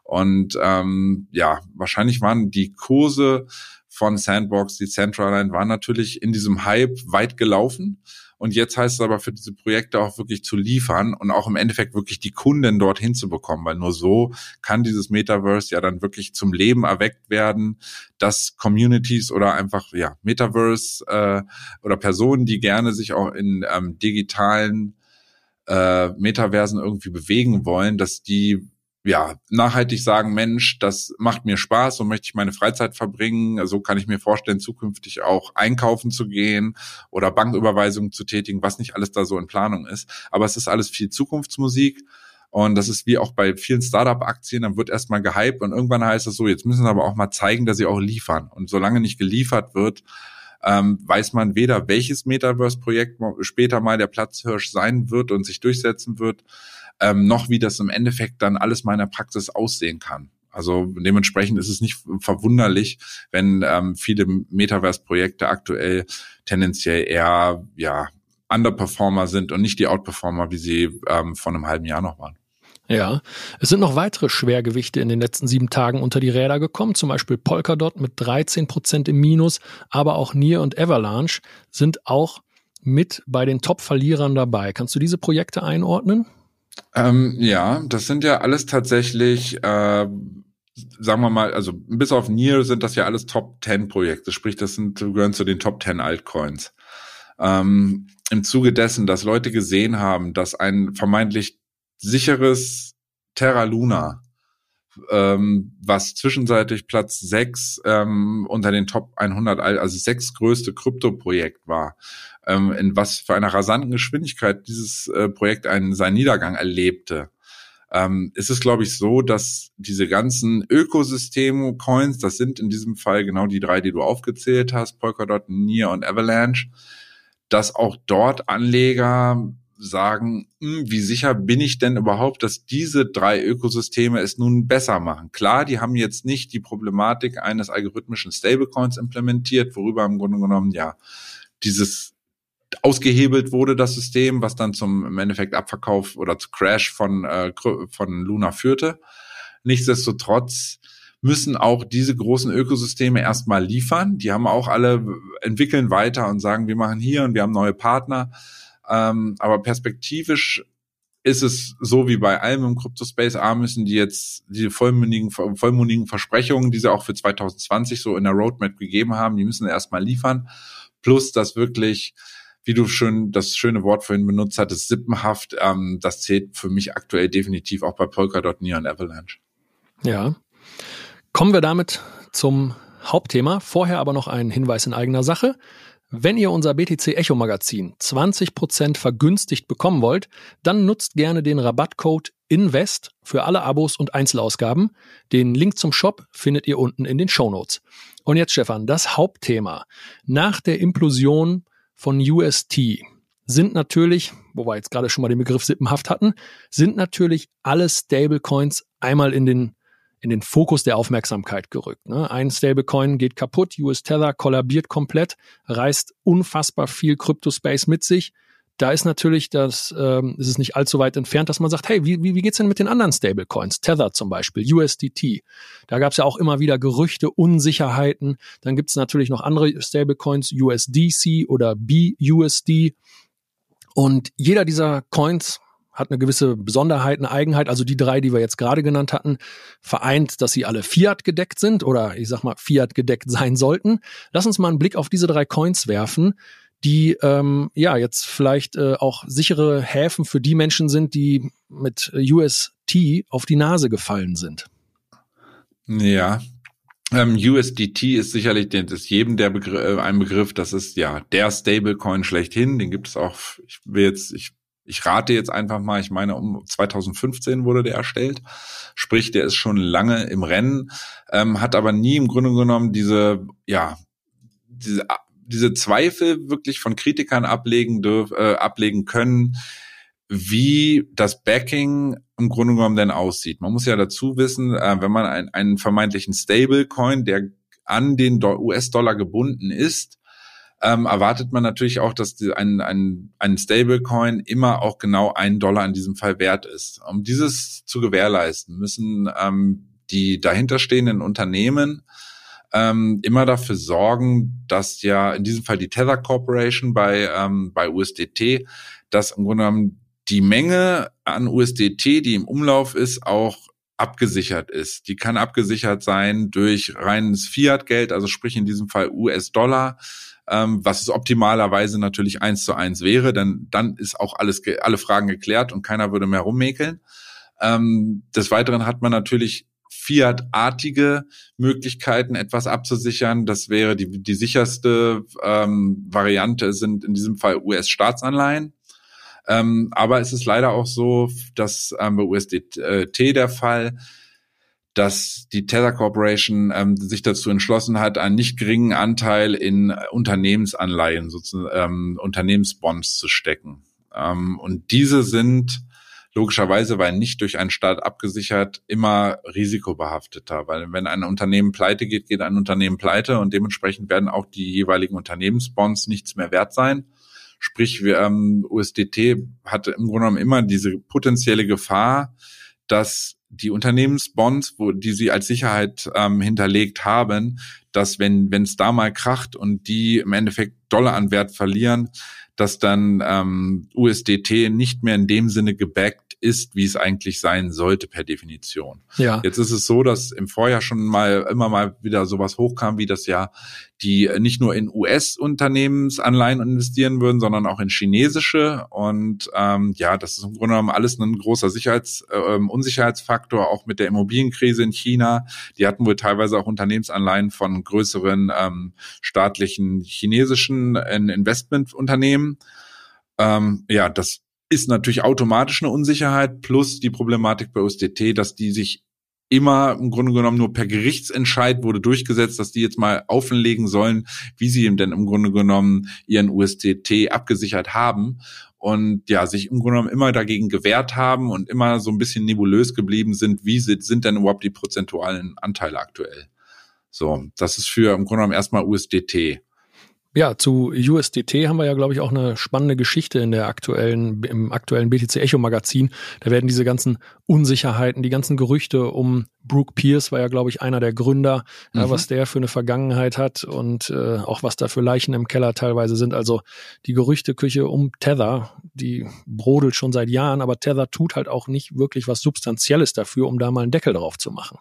Und ähm, ja, wahrscheinlich waren die Kurse von Sandbox, Decentraland, waren natürlich in diesem Hype weit gelaufen. Und jetzt heißt es aber für diese Projekte auch wirklich zu liefern und auch im Endeffekt wirklich die Kunden dorthin zu bekommen, weil nur so kann dieses Metaverse ja dann wirklich zum Leben erweckt werden, dass Communities oder einfach ja Metaverse äh, oder Personen, die gerne sich auch in ähm, digitalen äh, Metaversen irgendwie bewegen wollen, dass die ja nachhaltig sagen, Mensch, das macht mir Spaß, so möchte ich meine Freizeit verbringen, so kann ich mir vorstellen, zukünftig auch einkaufen zu gehen oder Banküberweisungen zu tätigen, was nicht alles da so in Planung ist. Aber es ist alles viel Zukunftsmusik und das ist wie auch bei vielen Startup-Aktien, dann wird erstmal gehypt und irgendwann heißt es so, jetzt müssen sie aber auch mal zeigen, dass sie auch liefern. Und solange nicht geliefert wird, Ähm, weiß man weder, welches Metaverse-Projekt später mal der Platzhirsch sein wird und sich durchsetzen wird, ähm, noch wie das im Endeffekt dann alles mal in der Praxis aussehen kann. Also dementsprechend ist es nicht verwunderlich, wenn ähm, viele Metaverse-Projekte aktuell tendenziell eher ja Underperformer sind und nicht die Outperformer, wie sie ähm, vor einem halben Jahr noch waren. Ja, es sind noch weitere Schwergewichte in den letzten sieben Tagen unter die Räder gekommen, zum Beispiel Polkadot mit dreizehn Prozent im Minus, aber auch Near und Avalanche sind auch mit bei den Top-Verlierern dabei. Kannst du diese Projekte einordnen? Ähm, ja, das sind ja alles tatsächlich... Äh sagen wir mal, also bis auf Near sind das ja alles Top zehn Projekte, sprich das sind, gehören zu den Top zehn Altcoins. Ähm, im Zuge dessen, dass Leute gesehen haben, dass ein vermeintlich sicheres Terra Luna, ähm, was zwischenseitig Platz sechs ähm, unter den Top hundert, also sechs größte Krypto-Projekt war, ähm, in was für einer rasanten Geschwindigkeit dieses äh, Projekt einen seinen Niedergang erlebte. Ähm, ist es, glaube ich, so, dass diese ganzen Ökosystem-Coins, das sind in diesem Fall genau die drei, die du aufgezählt hast, Polkadot, Near und Avalanche, dass auch dort Anleger sagen, wie sicher bin ich denn überhaupt, dass diese drei Ökosysteme es nun besser machen? Klar, die haben jetzt nicht die Problematik eines algorithmischen Stablecoins implementiert, worüber im Grunde genommen ja dieses ausgehebelt wurde, das System, was dann zum im Endeffekt Abverkauf oder zu Crash von äh, von Luna führte. Nichtsdestotrotz müssen auch diese großen Ökosysteme erstmal liefern. Die haben auch alle, entwickeln weiter und sagen, wir machen hier und wir haben neue Partner. Ähm, aber perspektivisch ist es so wie bei allem im Crypto-Space, A, müssen die jetzt die vollmundigen, vollmundigen Versprechungen, die sie auch für zwanzig zwanzig so in der Roadmap gegeben haben, die müssen erstmal liefern. Plus, dass wirklich, wie du schön das schöne Wort vorhin benutzt hattest, sippenhaft, ähm, das zählt für mich aktuell definitiv auch bei Polkadot, Near und Avalanche. Ja, kommen wir damit zum Hauptthema. Vorher aber noch ein Hinweis in eigener Sache. Wenn ihr unser B T C-ECHO-Magazin zwanzig Prozent vergünstigt bekommen wollt, dann nutzt gerne den Rabattcode INVEST für alle Abos und Einzelausgaben. Den Link zum Shop findet ihr unten in den Shownotes. Und jetzt, Stefan, das Hauptthema. Nach der Implosion von U S T sind natürlich, wo wir jetzt gerade schon mal den Begriff sippenhaft hatten, sind natürlich alle Stablecoins einmal in den in den Fokus der Aufmerksamkeit gerückt. Ne? Ein Stablecoin geht kaputt, U S Tether kollabiert komplett, reißt unfassbar viel Crypto-Space mit sich. Da ist natürlich, das ähm, ist es nicht allzu weit entfernt, dass man sagt, hey, wie, wie, wie geht's denn mit den anderen Stablecoins? Tether zum Beispiel, U S D T. Da gab's ja auch immer wieder Gerüchte, Unsicherheiten. Dann gibt's natürlich noch andere Stablecoins, U S D C oder B U S D. Und jeder dieser Coins hat eine gewisse Besonderheit, eine Eigenheit. Also die drei, die wir jetzt gerade genannt hatten, vereint, dass sie alle Fiat gedeckt sind oder ich sag mal Fiat gedeckt sein sollten. Lass uns mal einen Blick auf diese drei Coins werfen, die ähm, ja jetzt vielleicht äh, auch sichere Häfen für die Menschen sind, die mit U S T auf die Nase gefallen sind. Ja, ähm, U S D T ist sicherlich den, ist jedem der Begr- äh, ein Begriff. Das ist ja der Stablecoin schlechthin. Den gibt es auch. Ich will jetzt ich Ich rate jetzt einfach mal, ich meine, um zwanzig fünfzehn wurde der erstellt, sprich, der ist schon lange im Rennen, ähm, hat aber nie im Grunde genommen diese, ja, diese, diese Zweifel wirklich von Kritikern ablegen dürfen, äh, ablegen können, wie das Backing im Grunde genommen denn aussieht. Man muss ja dazu wissen, äh, wenn man ein, einen vermeintlichen Stablecoin, der an den U S-Dollar gebunden ist, ähm, erwartet man natürlich auch, dass die, ein, ein, ein Stablecoin immer auch genau einen Dollar in diesem Fall wert ist. Um dieses zu gewährleisten, müssen ähm, die dahinterstehenden Unternehmen ähm, immer dafür sorgen, dass ja in diesem Fall die Tether Corporation bei ähm, bei U S D T, dass im Grunde genommen die Menge an U S D T, die im Umlauf ist, auch abgesichert ist. Die kann abgesichert sein durch reines Fiat-Geld, also sprich in diesem Fall U S-Dollar, ähm, was es optimalerweise natürlich eins zu eins wäre, denn dann ist auch alles ge- alle Fragen geklärt und keiner würde mehr rummäkeln. Ähm, des Weiteren hat man natürlich Fiat-artige Möglichkeiten, etwas abzusichern. Das wäre die, die sicherste ähm, Variante, sind in diesem Fall U S-Staatsanleihen. Ähm, aber es ist leider auch so, dass ähm, bei U S D T der Fall, dass die Tether Corporation ähm, sich dazu entschlossen hat, einen nicht geringen Anteil in Unternehmensanleihen, sozusagen ähm, Unternehmensbonds zu stecken. Ähm, und diese sind logischerweise, weil nicht durch einen Staat abgesichert, immer risikobehafteter. Weil wenn ein Unternehmen pleite geht, geht ein Unternehmen pleite und dementsprechend werden auch die jeweiligen Unternehmensbonds nichts mehr wert sein. Sprich, wir, ähm, U S D T hatte im Grunde genommen immer diese potenzielle Gefahr, dass die Unternehmensbonds, wo, die sie als Sicherheit ähm, hinterlegt haben, dass wenn wenn es da mal kracht und die im Endeffekt Dollar an Wert verlieren, dass dann ähm, U S D T nicht mehr in dem Sinne gebackt ist, wie es eigentlich sein sollte per Definition. Ja. Jetzt ist es so, dass im Vorjahr schon mal immer mal wieder sowas hochkam, wie das ja die nicht nur in U S-Unternehmensanleihen investieren würden, sondern auch in chinesische. Und ähm, ja, das ist im Grunde genommen alles ein großer Sicherheits-, äh, Unsicherheitsfaktor, auch mit der Immobilienkrise in China. Die hatten wohl teilweise auch Unternehmensanleihen von größeren ähm, staatlichen chinesischen äh, Investmentunternehmen. Ähm, ja, das ist natürlich automatisch eine Unsicherheit, plus die Problematik bei U S D T, dass die sich immer im Grunde genommen nur per Gerichtsentscheid wurde durchgesetzt, dass die jetzt mal offenlegen sollen, wie sie denn im Grunde genommen ihren U S D T abgesichert haben und ja, sich im Grunde genommen immer dagegen gewehrt haben und immer so ein bisschen nebulös geblieben sind, wie sind denn überhaupt die prozentualen Anteile aktuell. So, das ist für im Grunde genommen erstmal U S D T. Ja, zu U S D T haben wir ja, glaube ich, auch eine spannende Geschichte in der aktuellen, im aktuellen B T C-Echo-Magazin. Da werden diese ganzen Unsicherheiten, die ganzen Gerüchte um Brooke Pierce, war ja, glaube ich, einer der Gründer, mhm. ja, was der für eine Vergangenheit hat und äh, auch was da für Leichen im Keller teilweise sind. Also die Gerüchteküche um Tether, die brodelt schon seit Jahren, aber Tether tut halt auch nicht wirklich was Substanzielles dafür, um da mal einen Deckel drauf zu machen.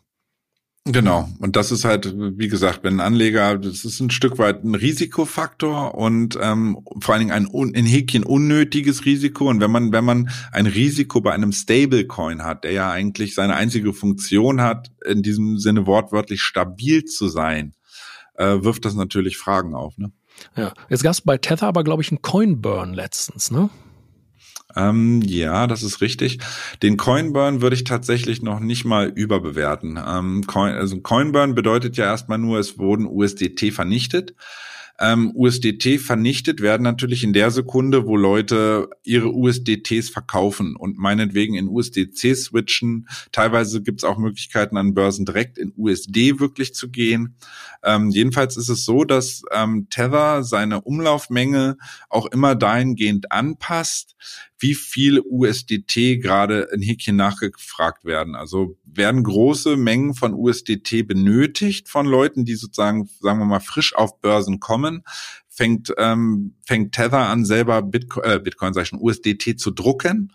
Genau. Und das ist halt, wie gesagt, wenn ein Anleger, das ist ein Stück weit ein Risikofaktor und ähm, vor allen Dingen ein un, in Häkchen unnötiges Risiko. Und wenn man, wenn man ein Risiko bei einem Stablecoin hat, der ja eigentlich seine einzige Funktion hat, in diesem Sinne wortwörtlich stabil zu sein, äh, wirft das natürlich Fragen auf, ne? Ja. Jetzt gab es bei Tether aber, glaube ich, einen Coinburn letztens, ne? Ähm, ja, das ist richtig. Den Coinburn würde ich tatsächlich noch nicht mal überbewerten. Ähm, Coin, also Coinburn bedeutet ja erstmal nur, es wurden U S D T vernichtet. Ähm, U S D T vernichtet werden natürlich in der Sekunde, wo Leute ihre U S D Ts verkaufen und meinetwegen in U S D C switchen. Teilweise gibt's auch Möglichkeiten, an Börsen direkt in U S D wirklich zu gehen. Ähm, jedenfalls ist es so, dass ähm, Tether seine Umlaufmenge auch immer dahingehend anpasst, wie viel U S D T gerade in Häkchen nachgefragt werden. Also werden große Mengen von U S D T benötigt von Leuten, die sozusagen, sagen wir mal, frisch auf Börsen kommen, fängt ähm, fängt Tether an, selber Bitcoin, äh, Bitcoin sag ich schon, U S D T zu drucken.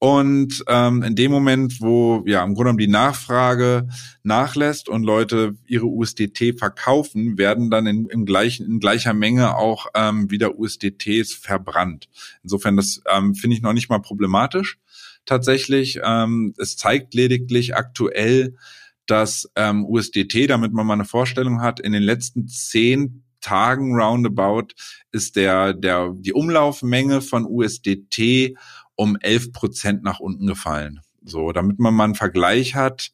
Und ähm, in dem Moment, wo ja im Grunde genommen die Nachfrage nachlässt und Leute ihre U S D T verkaufen, werden dann in, im gleichen, in gleicher Menge auch ähm, wieder U S D Ts verbrannt. Insofern, das ähm, finde ich noch nicht mal problematisch. Tatsächlich, ähm, es zeigt lediglich aktuell, dass ähm, U S D T, damit man mal eine Vorstellung hat, in den letzten zehn Tagen roundabout ist der der die Umlaufmenge von U S D T um elf Prozent nach unten gefallen. So, damit man mal einen Vergleich hat,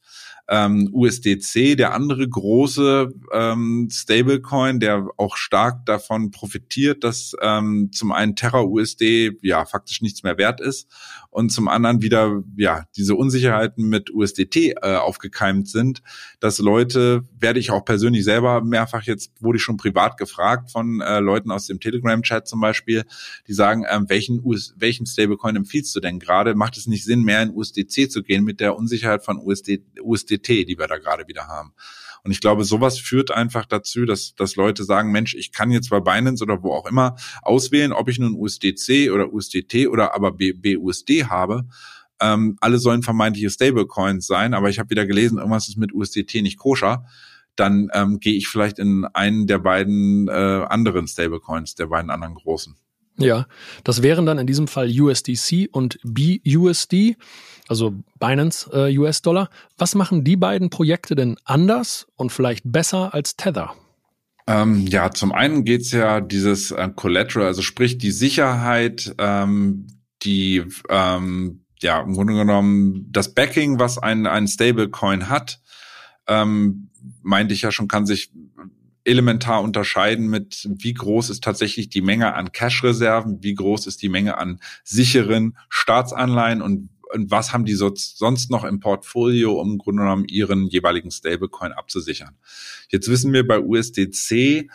Ähm, U S D C, der andere große ähm, Stablecoin, der auch stark davon profitiert, dass ähm, zum einen Terra U S D ja faktisch nichts mehr wert ist und zum anderen wieder ja diese Unsicherheiten mit U S D T äh, aufgekeimt sind, dass Leute, werde ich auch persönlich selber mehrfach, jetzt wurde ich schon privat gefragt von äh, Leuten aus dem Telegram-Chat zum Beispiel, die sagen, ähm, welchen, US- welchen Stablecoin empfiehlst du denn gerade? Macht es nicht Sinn, mehr in U S D C zu gehen mit der Unsicherheit von U S D, U S D T, die wir da gerade wieder haben? Und ich glaube, sowas führt einfach dazu, dass dass Leute sagen, Mensch, ich kann jetzt bei Binance oder wo auch immer auswählen, ob ich nun U S D C oder U S D T oder aber B U S D habe. Ähm, alle sollen vermeintliche Stablecoins sein, aber ich habe wieder gelesen, irgendwas ist mit U S D T nicht koscher. Dann ähm, gehe ich vielleicht in einen der beiden äh, anderen Stablecoins, der beiden anderen großen. Ja, das wären dann in diesem Fall U S D C und B U S D, also Binance äh, U S-Dollar. Was machen die beiden Projekte denn anders und vielleicht besser als Tether? Ähm, ja, zum einen geht's ja dieses äh, Collateral, also sprich die Sicherheit, ähm, die ähm, ja im Grunde genommen das Backing, was ein ein Stablecoin hat, ähm, meinte ich ja schon, kann sich elementar unterscheiden mit, wie groß ist tatsächlich die Menge an Cash-Reserven, wie groß ist die Menge an sicheren Staatsanleihen und, und was haben die so, sonst noch im Portfolio, um im Grunde genommen ihren jeweiligen Stablecoin abzusichern. Jetzt wissen wir bei U S D C,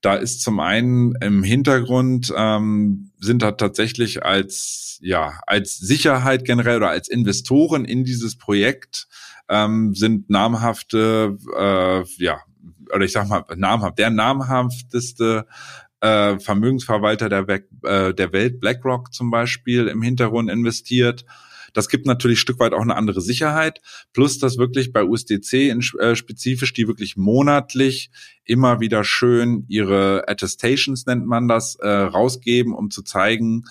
da ist zum einen im Hintergrund, ähm, sind da tatsächlich als, ja, als Sicherheit generell oder als Investoren in dieses Projekt ähm, sind namhafte, äh, ja, oder ich sag mal, namhaft, der namhafteste äh, Vermögensverwalter der, We- äh, der Welt, BlackRock zum Beispiel, im Hintergrund investiert. Das gibt natürlich ein Stück weit auch eine andere Sicherheit, plus dass wirklich bei U S D C in, äh, spezifisch, die wirklich monatlich immer wieder schön ihre Attestations, nennt man das, äh, rausgeben, um zu zeigen,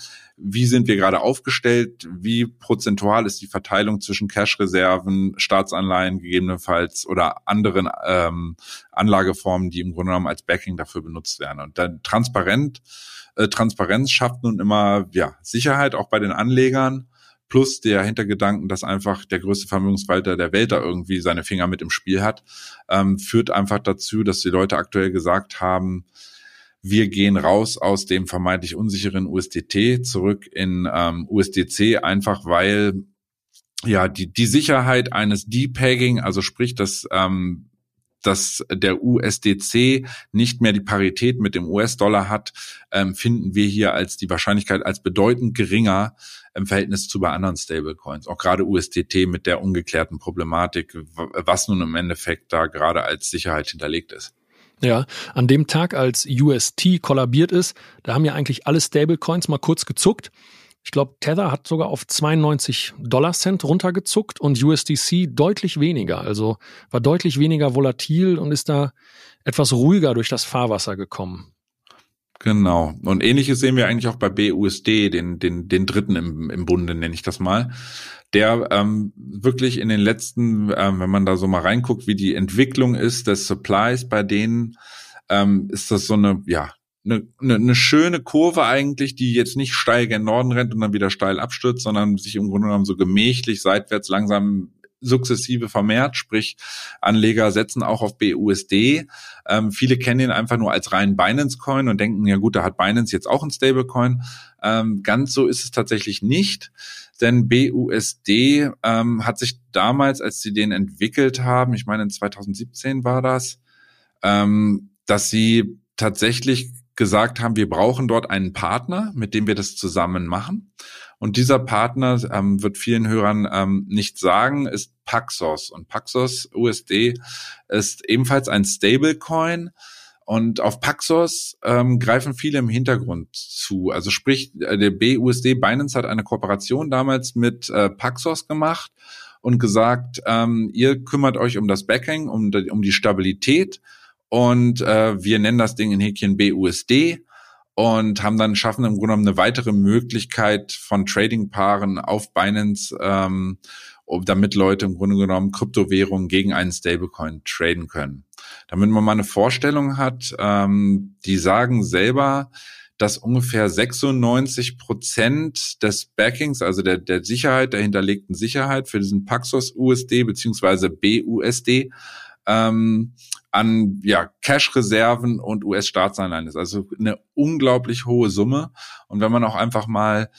wie sind wir gerade aufgestellt, wie prozentual ist die Verteilung zwischen Cash-Reserven, Staatsanleihen gegebenenfalls oder anderen ähm, Anlageformen, die im Grunde genommen als Backing dafür benutzt werden. Und dann transparent, äh, Transparenz schafft nun immer ja Sicherheit auch bei den Anlegern, plus der Hintergedanken, dass einfach der größte Vermögensverwalter der Welt da irgendwie seine Finger mit im Spiel hat, ähm, führt einfach dazu, dass die Leute aktuell gesagt haben, wir gehen raus aus dem vermeintlich unsicheren U S D T zurück in ähm, U S D C, einfach weil ja die die Sicherheit eines Depegging, also sprich, dass ähm, dass der U S D C nicht mehr die Parität mit dem U S-Dollar hat, ähm, finden wir hier als die Wahrscheinlichkeit als bedeutend geringer im Verhältnis zu bei anderen Stablecoins. Auch gerade U S D T mit der ungeklärten Problematik, was nun im Endeffekt da gerade als Sicherheit hinterlegt ist. Ja, an dem Tag, als U S T kollabiert ist, da haben ja eigentlich alle Stablecoins mal kurz gezuckt. Ich glaube, Tether hat sogar auf zweiundneunzig Dollar Cent runtergezuckt und U S D C deutlich weniger. Also war deutlich weniger volatil und ist da etwas ruhiger durch das Fahrwasser gekommen. Genau. Und Ähnliches sehen wir eigentlich auch bei B U S D, den den den dritten im im Bunde, nenne ich das mal, der ähm, wirklich in den letzten, ähm, wenn man da so mal reinguckt, wie die Entwicklung ist des Supplies bei denen, ähm, ist das so eine ja eine, eine, eine schöne Kurve eigentlich, die jetzt nicht steil gen Norden rennt und dann wieder steil abstürzt, sondern sich im Grunde genommen so gemächlich seitwärts langsam sukzessive vermehrt, sprich Anleger setzen auch auf B U S D. Ähm, viele kennen ihn einfach nur als reinen Binance-Coin und denken, ja gut, da hat Binance jetzt auch einen Stablecoin. Ähm, ganz so ist es tatsächlich nicht, denn B U S D ähm, hat sich damals, als sie den entwickelt haben, ich meine in zwanzig siebzehn war das, ähm, dass sie tatsächlich gesagt haben, wir brauchen dort einen Partner, mit dem wir das zusammen machen. Und dieser Partner, ähm, wird vielen Hörern ähm, nicht sagen, ist Paxos. Und Paxos U S D ist ebenfalls ein Stablecoin. Und auf Paxos ähm, greifen viele im Hintergrund zu. Also sprich, der B U S D, Binance hat eine Kooperation damals mit äh, Paxos gemacht und gesagt, ähm, ihr kümmert euch um das Backing, um, um die Stabilität. Und äh, wir nennen das Ding in Häkchen B U S D. Und haben dann schaffen im Grunde genommen eine weitere Möglichkeit von Trading-Paaren auf Binance, ähm, damit Leute im Grunde genommen Kryptowährungen gegen einen Stablecoin traden können. Damit man mal eine Vorstellung hat, ähm, die sagen selber, dass ungefähr sechsundneunzig Prozent des Backings, also der, der Sicherheit, der hinterlegten Sicherheit für diesen Paxos U S D beziehungsweise B U S D ähm, an ja, Cash-Reserven und U S-Staatsanleihen ist. Also eine unglaublich hohe Summe. Und wenn man auch einfach mal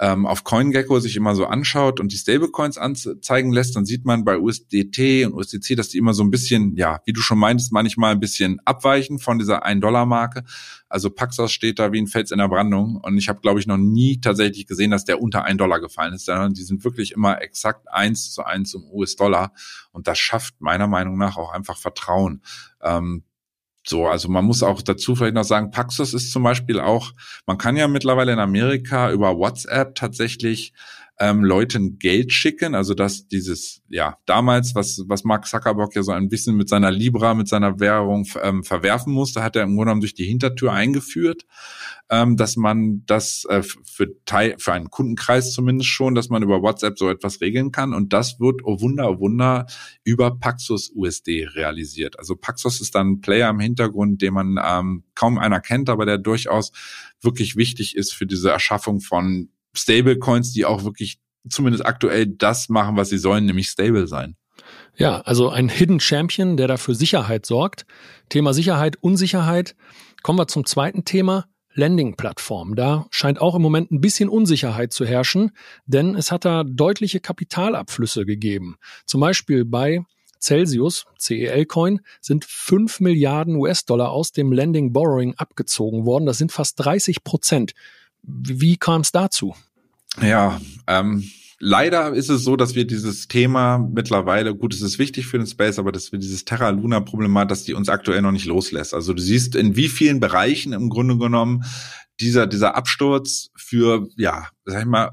ähm, auf CoinGecko sich immer so anschaut und die Stablecoins anzeigen lässt, dann sieht man bei U S D T und U S D C, dass die immer so ein bisschen, ja, wie du schon meintest, manchmal ein bisschen abweichen von dieser ein-Dollar-Marke. Also Paxos steht da wie ein Fels in der Brandung. Und ich habe, glaube ich, noch nie tatsächlich gesehen, dass der unter ein Dollar gefallen ist. Die sind wirklich immer exakt eins zu eins zum U S-Dollar. Und das schafft meiner Meinung nach auch einfach Vertrauen. Ähm, So, also man muss auch dazu vielleicht noch sagen, Paxos ist zum Beispiel auch, man kann ja mittlerweile in Amerika über WhatsApp tatsächlich ähm, Leuten Geld schicken, also dass dieses, ja, damals, was was Mark Zuckerberg ja so ein bisschen mit seiner Libra, mit seiner Währung ähm, verwerfen musste, hat er im Grunde genommen durch die Hintertür eingeführt, ähm, dass man das äh, für, Teil, für einen Kundenkreis zumindest schon, dass man über WhatsApp so etwas regeln kann, und das wird, oh Wunder, oh Wunder, über Paxos U S D realisiert. Also Paxos ist dann ein Player im Hintergrund, den man ähm, kaum einer kennt, aber der durchaus wirklich wichtig ist für diese Erschaffung von Stablecoins, die auch wirklich zumindest aktuell das machen, was sie sollen, nämlich stable sein. Ja, also ein Hidden Champion, der dafür Sicherheit sorgt. Thema Sicherheit, Unsicherheit. Kommen wir zum zweiten Thema, Lending-Plattform. Da scheint auch im Moment ein bisschen Unsicherheit zu herrschen, denn es hat da deutliche Kapitalabflüsse gegeben. Zum Beispiel bei Celsius, C E L-Coin, sind fünf Milliarden US-Dollar aus dem Lending-Borrowing abgezogen worden. Das sind fast dreißig Prozent. Wie kam es dazu? Ja, ähm, leider ist es so, dass wir dieses Thema mittlerweile, gut, es ist wichtig für den Space, aber dass wir dieses Terra Luna Problematik, dass die uns aktuell noch nicht loslässt. Also du siehst, in wie vielen Bereichen im Grunde genommen dieser dieser Absturz für, ja, sag ich mal,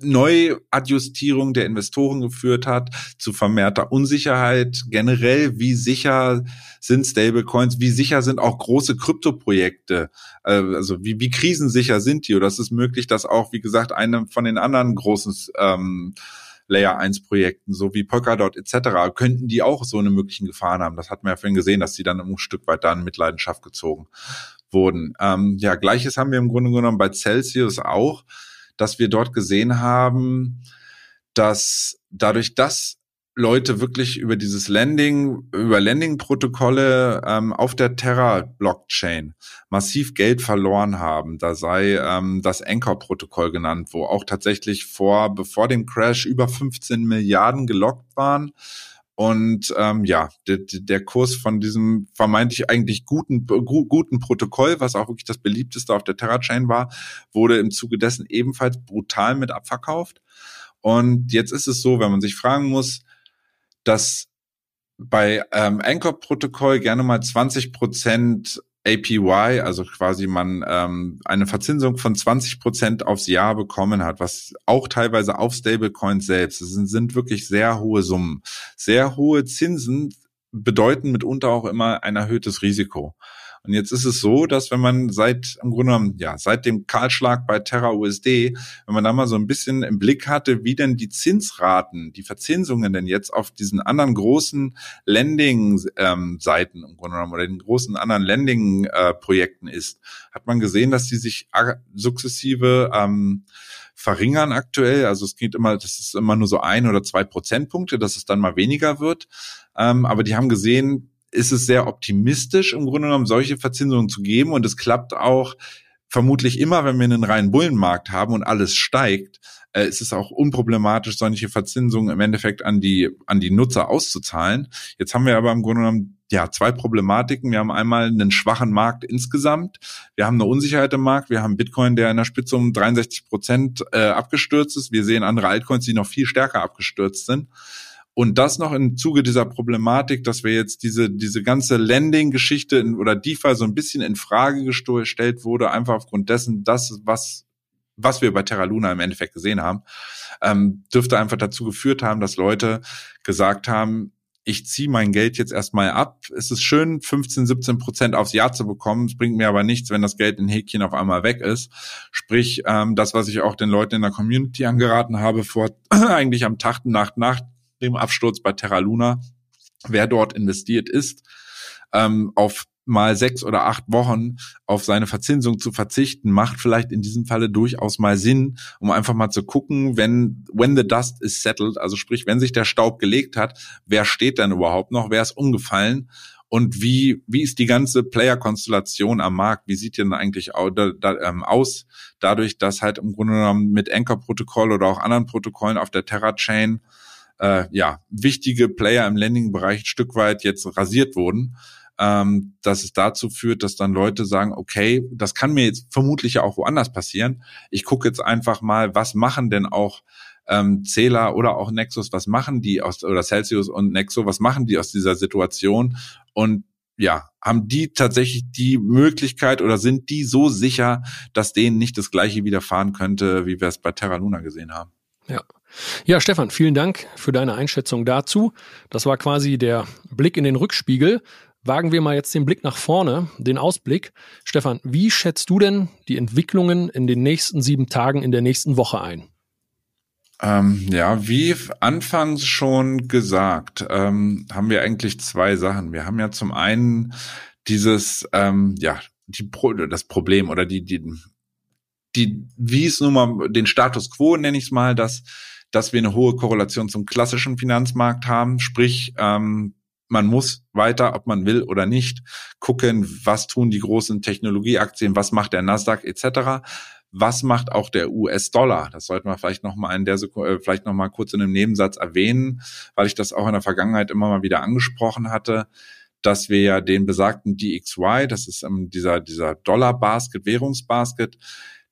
Neuadjustierung der Investoren geführt hat, zu vermehrter Unsicherheit generell, wie sicher sind Stablecoins, wie sicher sind auch große Kryptoprojekte, also wie, wie krisensicher sind die, oder es ist möglich, dass auch, wie gesagt, eine von den anderen großen ähm, Layer eins Projekten, so wie Polkadot et cetera, könnten die auch so eine möglichen Gefahren haben. Das hat man ja vorhin gesehen, dass die dann ein Stück weit da in Mitleidenschaft gezogen wurden. Ähm, ja, Gleiches haben wir im Grunde genommen bei Celsius auch, dass wir dort gesehen haben, dass dadurch, dass Leute wirklich über dieses Lending, über Lending-Protokolle ähm, auf der Terra-Blockchain massiv Geld verloren haben. Da sei ähm, das Anchor-Protokoll genannt, wo auch tatsächlich vor, bevor dem Crash über fünfzehn Milliarden gelockt waren. Und ähm, ja, der, der Kurs von diesem vermeintlich eigentlich guten guten Protokoll, was auch wirklich das beliebteste auf der Terra-Chain war, wurde im Zuge dessen ebenfalls brutal mit abverkauft. Und jetzt ist es so, wenn man sich fragen muss, dass bei ähm, Anchor-Protokoll gerne mal zwanzig Prozent A P Y, also quasi man ähm, eine Verzinsung von zwanzig Prozent aufs Jahr bekommen hat, was auch teilweise auf Stablecoins selbst, das sind, sind wirklich sehr hohe Summen. Sehr hohe Zinsen bedeuten mitunter auch immer ein erhöhtes Risiko. Und jetzt ist es so, dass wenn man seit, im Grunde genommen, ja, seit dem Kahlschlag bei Terra U S D, wenn man da mal so ein bisschen im Blick hatte, wie denn die Zinsraten, die Verzinsungen denn jetzt auf diesen anderen großen Lending-Seiten im Grunde genommen oder den großen anderen Lending-Projekten ist, hat man gesehen, dass die sich sukzessive ähm, verringern aktuell. Also es geht immer, das ist immer nur so ein oder zwei Prozentpunkte, dass es dann mal weniger wird. Ähm, aber die haben gesehen, ist es sehr optimistisch, im Grunde genommen solche Verzinsungen zu geben, und es klappt auch vermutlich immer, wenn wir einen reinen Bullenmarkt haben und alles steigt, äh, ist es auch unproblematisch, solche Verzinsungen im Endeffekt an die an die Nutzer auszuzahlen. Jetzt haben wir aber im Grunde genommen ja zwei Problematiken. Wir haben einmal einen schwachen Markt insgesamt, wir haben eine Unsicherheit im Markt, wir haben Bitcoin, der in der Spitze um dreiundsechzig Prozent äh, abgestürzt ist, wir sehen andere Altcoins, die noch viel stärker abgestürzt sind. Und das noch im Zuge dieser Problematik, dass wir jetzt diese diese ganze Lending-Geschichte oder DeFi so ein bisschen in Frage gestellt wurde, einfach aufgrund dessen, das, was was wir bei Terra Luna im Endeffekt gesehen haben, ähm, dürfte einfach dazu geführt haben, dass Leute gesagt haben, ich ziehe mein Geld jetzt erstmal ab. Es ist schön, fünfzehn, siebzehn Prozent aufs Jahr zu bekommen. Es bringt mir aber nichts, wenn das Geld in Häkchen auf einmal weg ist. Sprich, ähm, das, was ich auch den Leuten in der Community angeraten habe, vor eigentlich am Tag, Nacht, Nacht, dem Absturz bei Terra Luna, wer dort investiert ist, ähm, auf mal sechs oder acht Wochen auf seine Verzinsung zu verzichten, macht vielleicht in diesem Falle durchaus mal Sinn, um einfach mal zu gucken, wenn when the dust is settled, also sprich, wenn sich der Staub gelegt hat, wer steht denn überhaupt noch, wer ist umgefallen und wie wie ist die ganze Player-Konstellation am Markt, wie sieht die denn eigentlich aus, dadurch, dass halt im Grunde genommen mit Anchor-Protokoll oder auch anderen Protokollen auf der Terra-Chain äh, ja wichtige Player im Lending-Bereich ein Stück weit jetzt rasiert wurden, Ähm, dass es dazu führt, dass dann Leute sagen, okay, das kann mir jetzt vermutlich ja auch woanders passieren. Ich gucke jetzt einfach mal, was machen denn auch ähm, Zähler oder auch Nexus, was machen die aus, oder Celsius und Nexo, was machen die aus dieser Situation? Und ja, haben die tatsächlich die Möglichkeit oder sind die so sicher, dass denen nicht das Gleiche widerfahren könnte, wie wir es bei Terra Luna gesehen haben? Ja. Ja, Stefan, vielen Dank für deine Einschätzung dazu. Das war quasi der Blick in den Rückspiegel. Wagen wir mal jetzt den Blick nach vorne, den Ausblick. Stefan, wie schätzt du denn die Entwicklungen in den nächsten sieben Tagen, in der nächsten Woche ein? Ähm, ja, wie anfangs schon gesagt, ähm, haben wir eigentlich zwei Sachen. Wir haben ja zum einen dieses, ähm, ja, die Pro- das Problem oder die, die, die, wie es nun mal, den Status quo nenne ich es mal, dass, dass wir eine hohe Korrelation zum klassischen Finanzmarkt haben, sprich, ähm, man muss weiter, ob man will oder nicht, gucken, was tun die großen Technologieaktien, was macht der Nasdaq et cetera, was macht auch der U S-Dollar. Das sollten wir vielleicht nochmal in der Sekunde, vielleicht nochmal kurz in einem Nebensatz erwähnen, weil ich das auch in der Vergangenheit immer mal wieder angesprochen hatte, dass wir ja den besagten D X Y, das ist dieser dieser Dollar-Basket, Währungsbasket,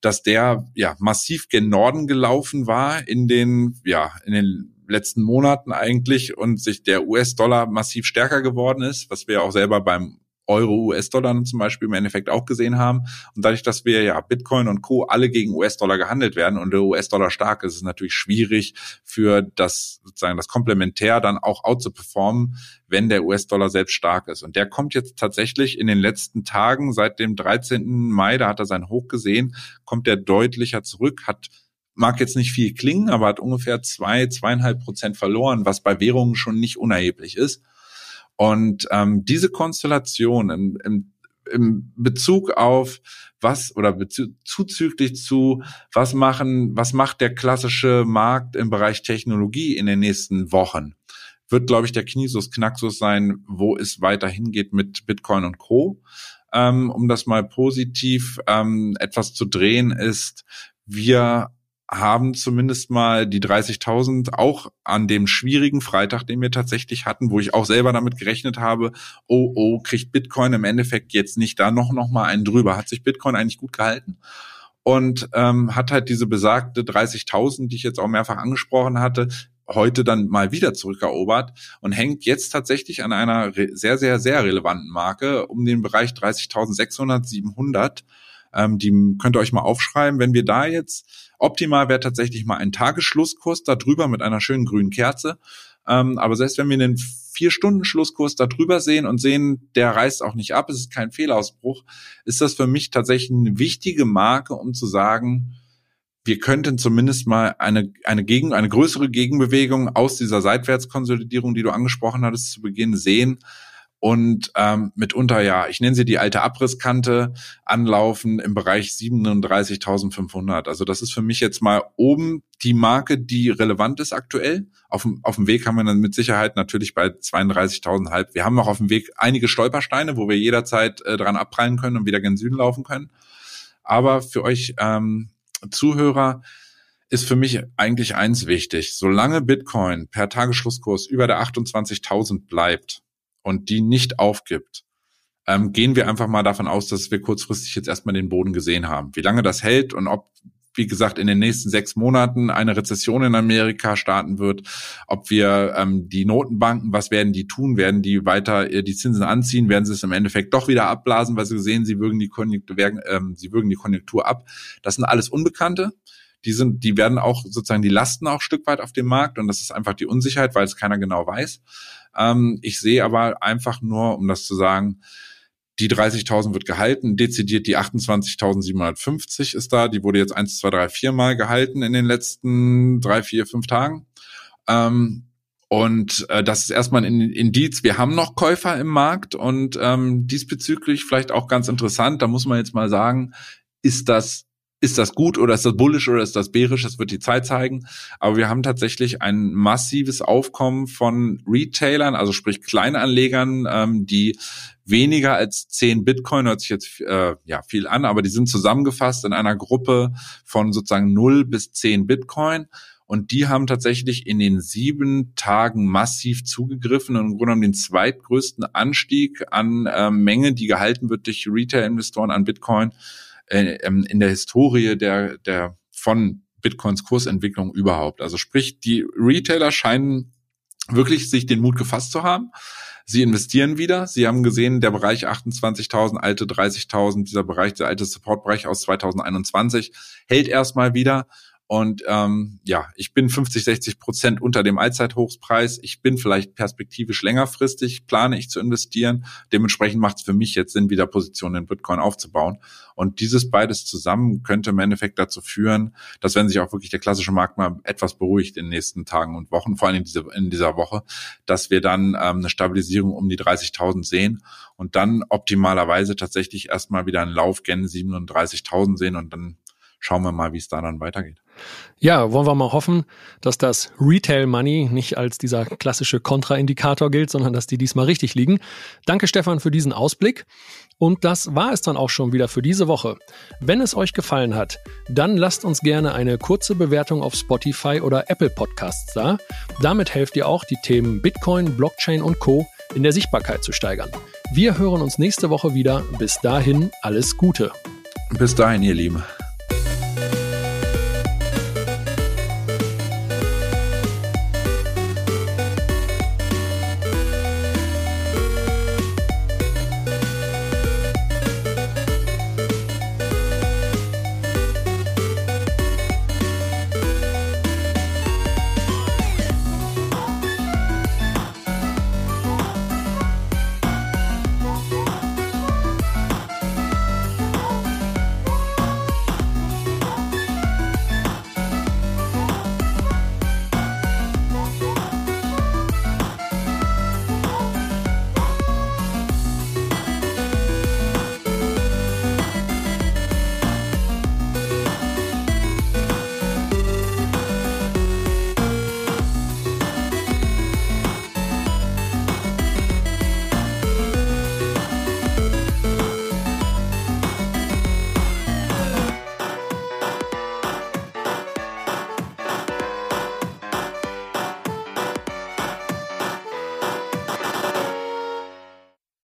dass der ja massiv gen Norden gelaufen war in den ja in den letzten Monaten eigentlich und sich der U S-Dollar massiv stärker geworden ist, was wir auch selber beim Euro-U S-Dollar zum Beispiel im Endeffekt auch gesehen haben. Und dadurch, dass wir ja Bitcoin und Co. alle gegen U S-Dollar gehandelt werden und der U S-Dollar stark ist, ist es natürlich schwierig für das sozusagen das Komplementär dann auch out zu performen, wenn der U S-Dollar selbst stark ist. Und der kommt jetzt tatsächlich in den letzten Tagen, seit dem dreizehnten Mai, da hat er sein Hoch gesehen, kommt der deutlicher zurück, hat mag jetzt nicht viel klingen, aber hat ungefähr zwei, zweieinhalb Prozent verloren, was bei Währungen schon nicht unerheblich ist. Und ähm, diese Konstellation im, im, im Bezug auf was oder bezu- zuzüglich zu was machen, was macht der klassische Markt im Bereich Technologie in den nächsten Wochen, wird, glaube ich, der Kniesus Knacksus sein, wo es weiter hingeht mit Bitcoin und Co. Ähm, um das mal positiv ähm, etwas zu drehen, ist, wir haben zumindest mal die dreißigtausend auch an dem schwierigen Freitag, den wir tatsächlich hatten, wo ich auch selber damit gerechnet habe, oh, oh, kriegt Bitcoin im Endeffekt jetzt nicht da noch, noch mal einen drüber. Hat sich Bitcoin eigentlich gut gehalten und ähm, hat halt diese besagte dreißigtausend, die ich jetzt auch mehrfach angesprochen hatte, heute dann mal wieder zurückerobert und hängt jetzt tatsächlich an einer re- sehr, sehr, sehr relevanten Marke um den Bereich dreißigtausendsechshundert, siebenhundert. Ähm, die könnt ihr euch mal aufschreiben. Wenn wir da jetzt optimal wäre tatsächlich mal ein Tagesschlusskurs da drüber mit einer schönen grünen Kerze. Ähm, aber selbst wenn wir einen vier Stunden Schlusskurs da drüber sehen und sehen, der reißt auch nicht ab, es ist kein Fehlausbruch, ist das für mich tatsächlich eine wichtige Marke, um zu sagen, wir könnten zumindest mal eine eine Gegen, eine größere Gegenbewegung aus dieser Seitwärtskonsolidierung, die du angesprochen hattest, zu Beginn sehen. Und ähm, mitunter, ja, ich nenne sie die alte Abrisskante, anlaufen im Bereich siebenunddreißigtausendfünfhundert. Also das ist für mich jetzt mal oben die Marke, die relevant ist aktuell. Auf dem, auf dem Weg haben wir dann mit Sicherheit natürlich bei zweiunddreißigtausendfünfhundert. Wir haben auch auf dem Weg einige Stolpersteine, wo wir jederzeit äh, dran abprallen können und wieder gen Süden laufen können. Aber für euch ähm, Zuhörer ist für mich eigentlich eins wichtig. Solange Bitcoin per Tagesschlusskurs über der achtundzwanzigtausend bleibt und die nicht aufgibt, ähm, gehen wir einfach mal davon aus, dass wir kurzfristig jetzt erstmal den Boden gesehen haben. Wie lange das hält und ob, wie gesagt, in den nächsten sechs Monaten eine Rezession in Amerika starten wird, ob wir ähm, die Notenbanken, was werden die tun, werden die weiter äh, die Zinsen anziehen, werden sie es im Endeffekt doch wieder abblasen, weil sie sehen, sie würgen die Konjunktur, werden, ähm, sie würgen die Konjunktur ab. Das sind alles Unbekannte. Die sind, die werden auch sozusagen, die lasten auch ein Stück weit auf dem Markt und das ist einfach die Unsicherheit, weil es keiner genau weiß. Ähm, ich sehe aber einfach nur, um das zu sagen, die dreißigtausend wird gehalten, dezidiert die achtundzwanzigtausendsiebenhundertfünfzig ist da, die wurde jetzt eins, zwei, drei, vier Mal gehalten in den letzten drei, vier, fünf Tagen. Ähm, Und äh, das ist erstmal ein Indiz, wir haben noch Käufer im Markt und ähm, diesbezüglich vielleicht auch ganz interessant, da muss man jetzt mal sagen, ist das ist das gut oder ist das bullisch oder ist das bärisch, das wird die Zeit zeigen, aber wir haben tatsächlich ein massives Aufkommen von Retailern, also sprich Kleinanlegern, ähm, die weniger als zehn Bitcoin, hört sich jetzt äh, ja viel an, aber die sind zusammengefasst in einer Gruppe von sozusagen null bis zehn Bitcoin. Und die haben tatsächlich in den sieben Tagen massiv zugegriffen und im Grunde genommen den zweitgrößten Anstieg an äh, Menge, die gehalten wird durch Retail-Investoren an Bitcoin äh, ähm, in der Historie der der von Bitcoins Kursentwicklung überhaupt. Also sprich, die Retailer scheinen wirklich sich den Mut gefasst zu haben. Sie investieren wieder. Sie haben gesehen, der Bereich achtundzwanzigtausend, alte dreißigtausend, dieser Bereich, der alte Supportbereich aus zweitausendeinundzwanzig hält erstmal wieder. Und ähm, ja, ich bin fünfzig, sechzig Prozent unter dem Allzeithochpreis. Ich bin vielleicht perspektivisch längerfristig, plane ich zu investieren. Dementsprechend macht es für mich jetzt Sinn, wieder Positionen in Bitcoin aufzubauen. Und dieses beides zusammen könnte im Endeffekt dazu führen, dass wenn sich auch wirklich der klassische Markt mal etwas beruhigt in den nächsten Tagen und Wochen, vor allem in dieser, in dieser Woche, dass wir dann ähm, eine Stabilisierung um die dreißigtausend sehen und dann optimalerweise tatsächlich erstmal wieder einen Lauf gen siebenunddreißigtausend sehen und dann schauen wir mal, wie es da dann weitergeht. Ja, wollen wir mal hoffen, dass das Retail Money nicht als dieser klassische Kontraindikator gilt, sondern dass die diesmal richtig liegen. Danke, Stefan, für diesen Ausblick. Und das war es dann auch schon wieder für diese Woche. Wenn es euch gefallen hat, dann lasst uns gerne eine kurze Bewertung auf Spotify oder Apple Podcasts da. Damit helft ihr auch, die Themen Bitcoin, Blockchain und Co. in der Sichtbarkeit zu steigern. Wir hören uns nächste Woche wieder. Bis dahin, alles Gute. Bis dahin, ihr Lieben.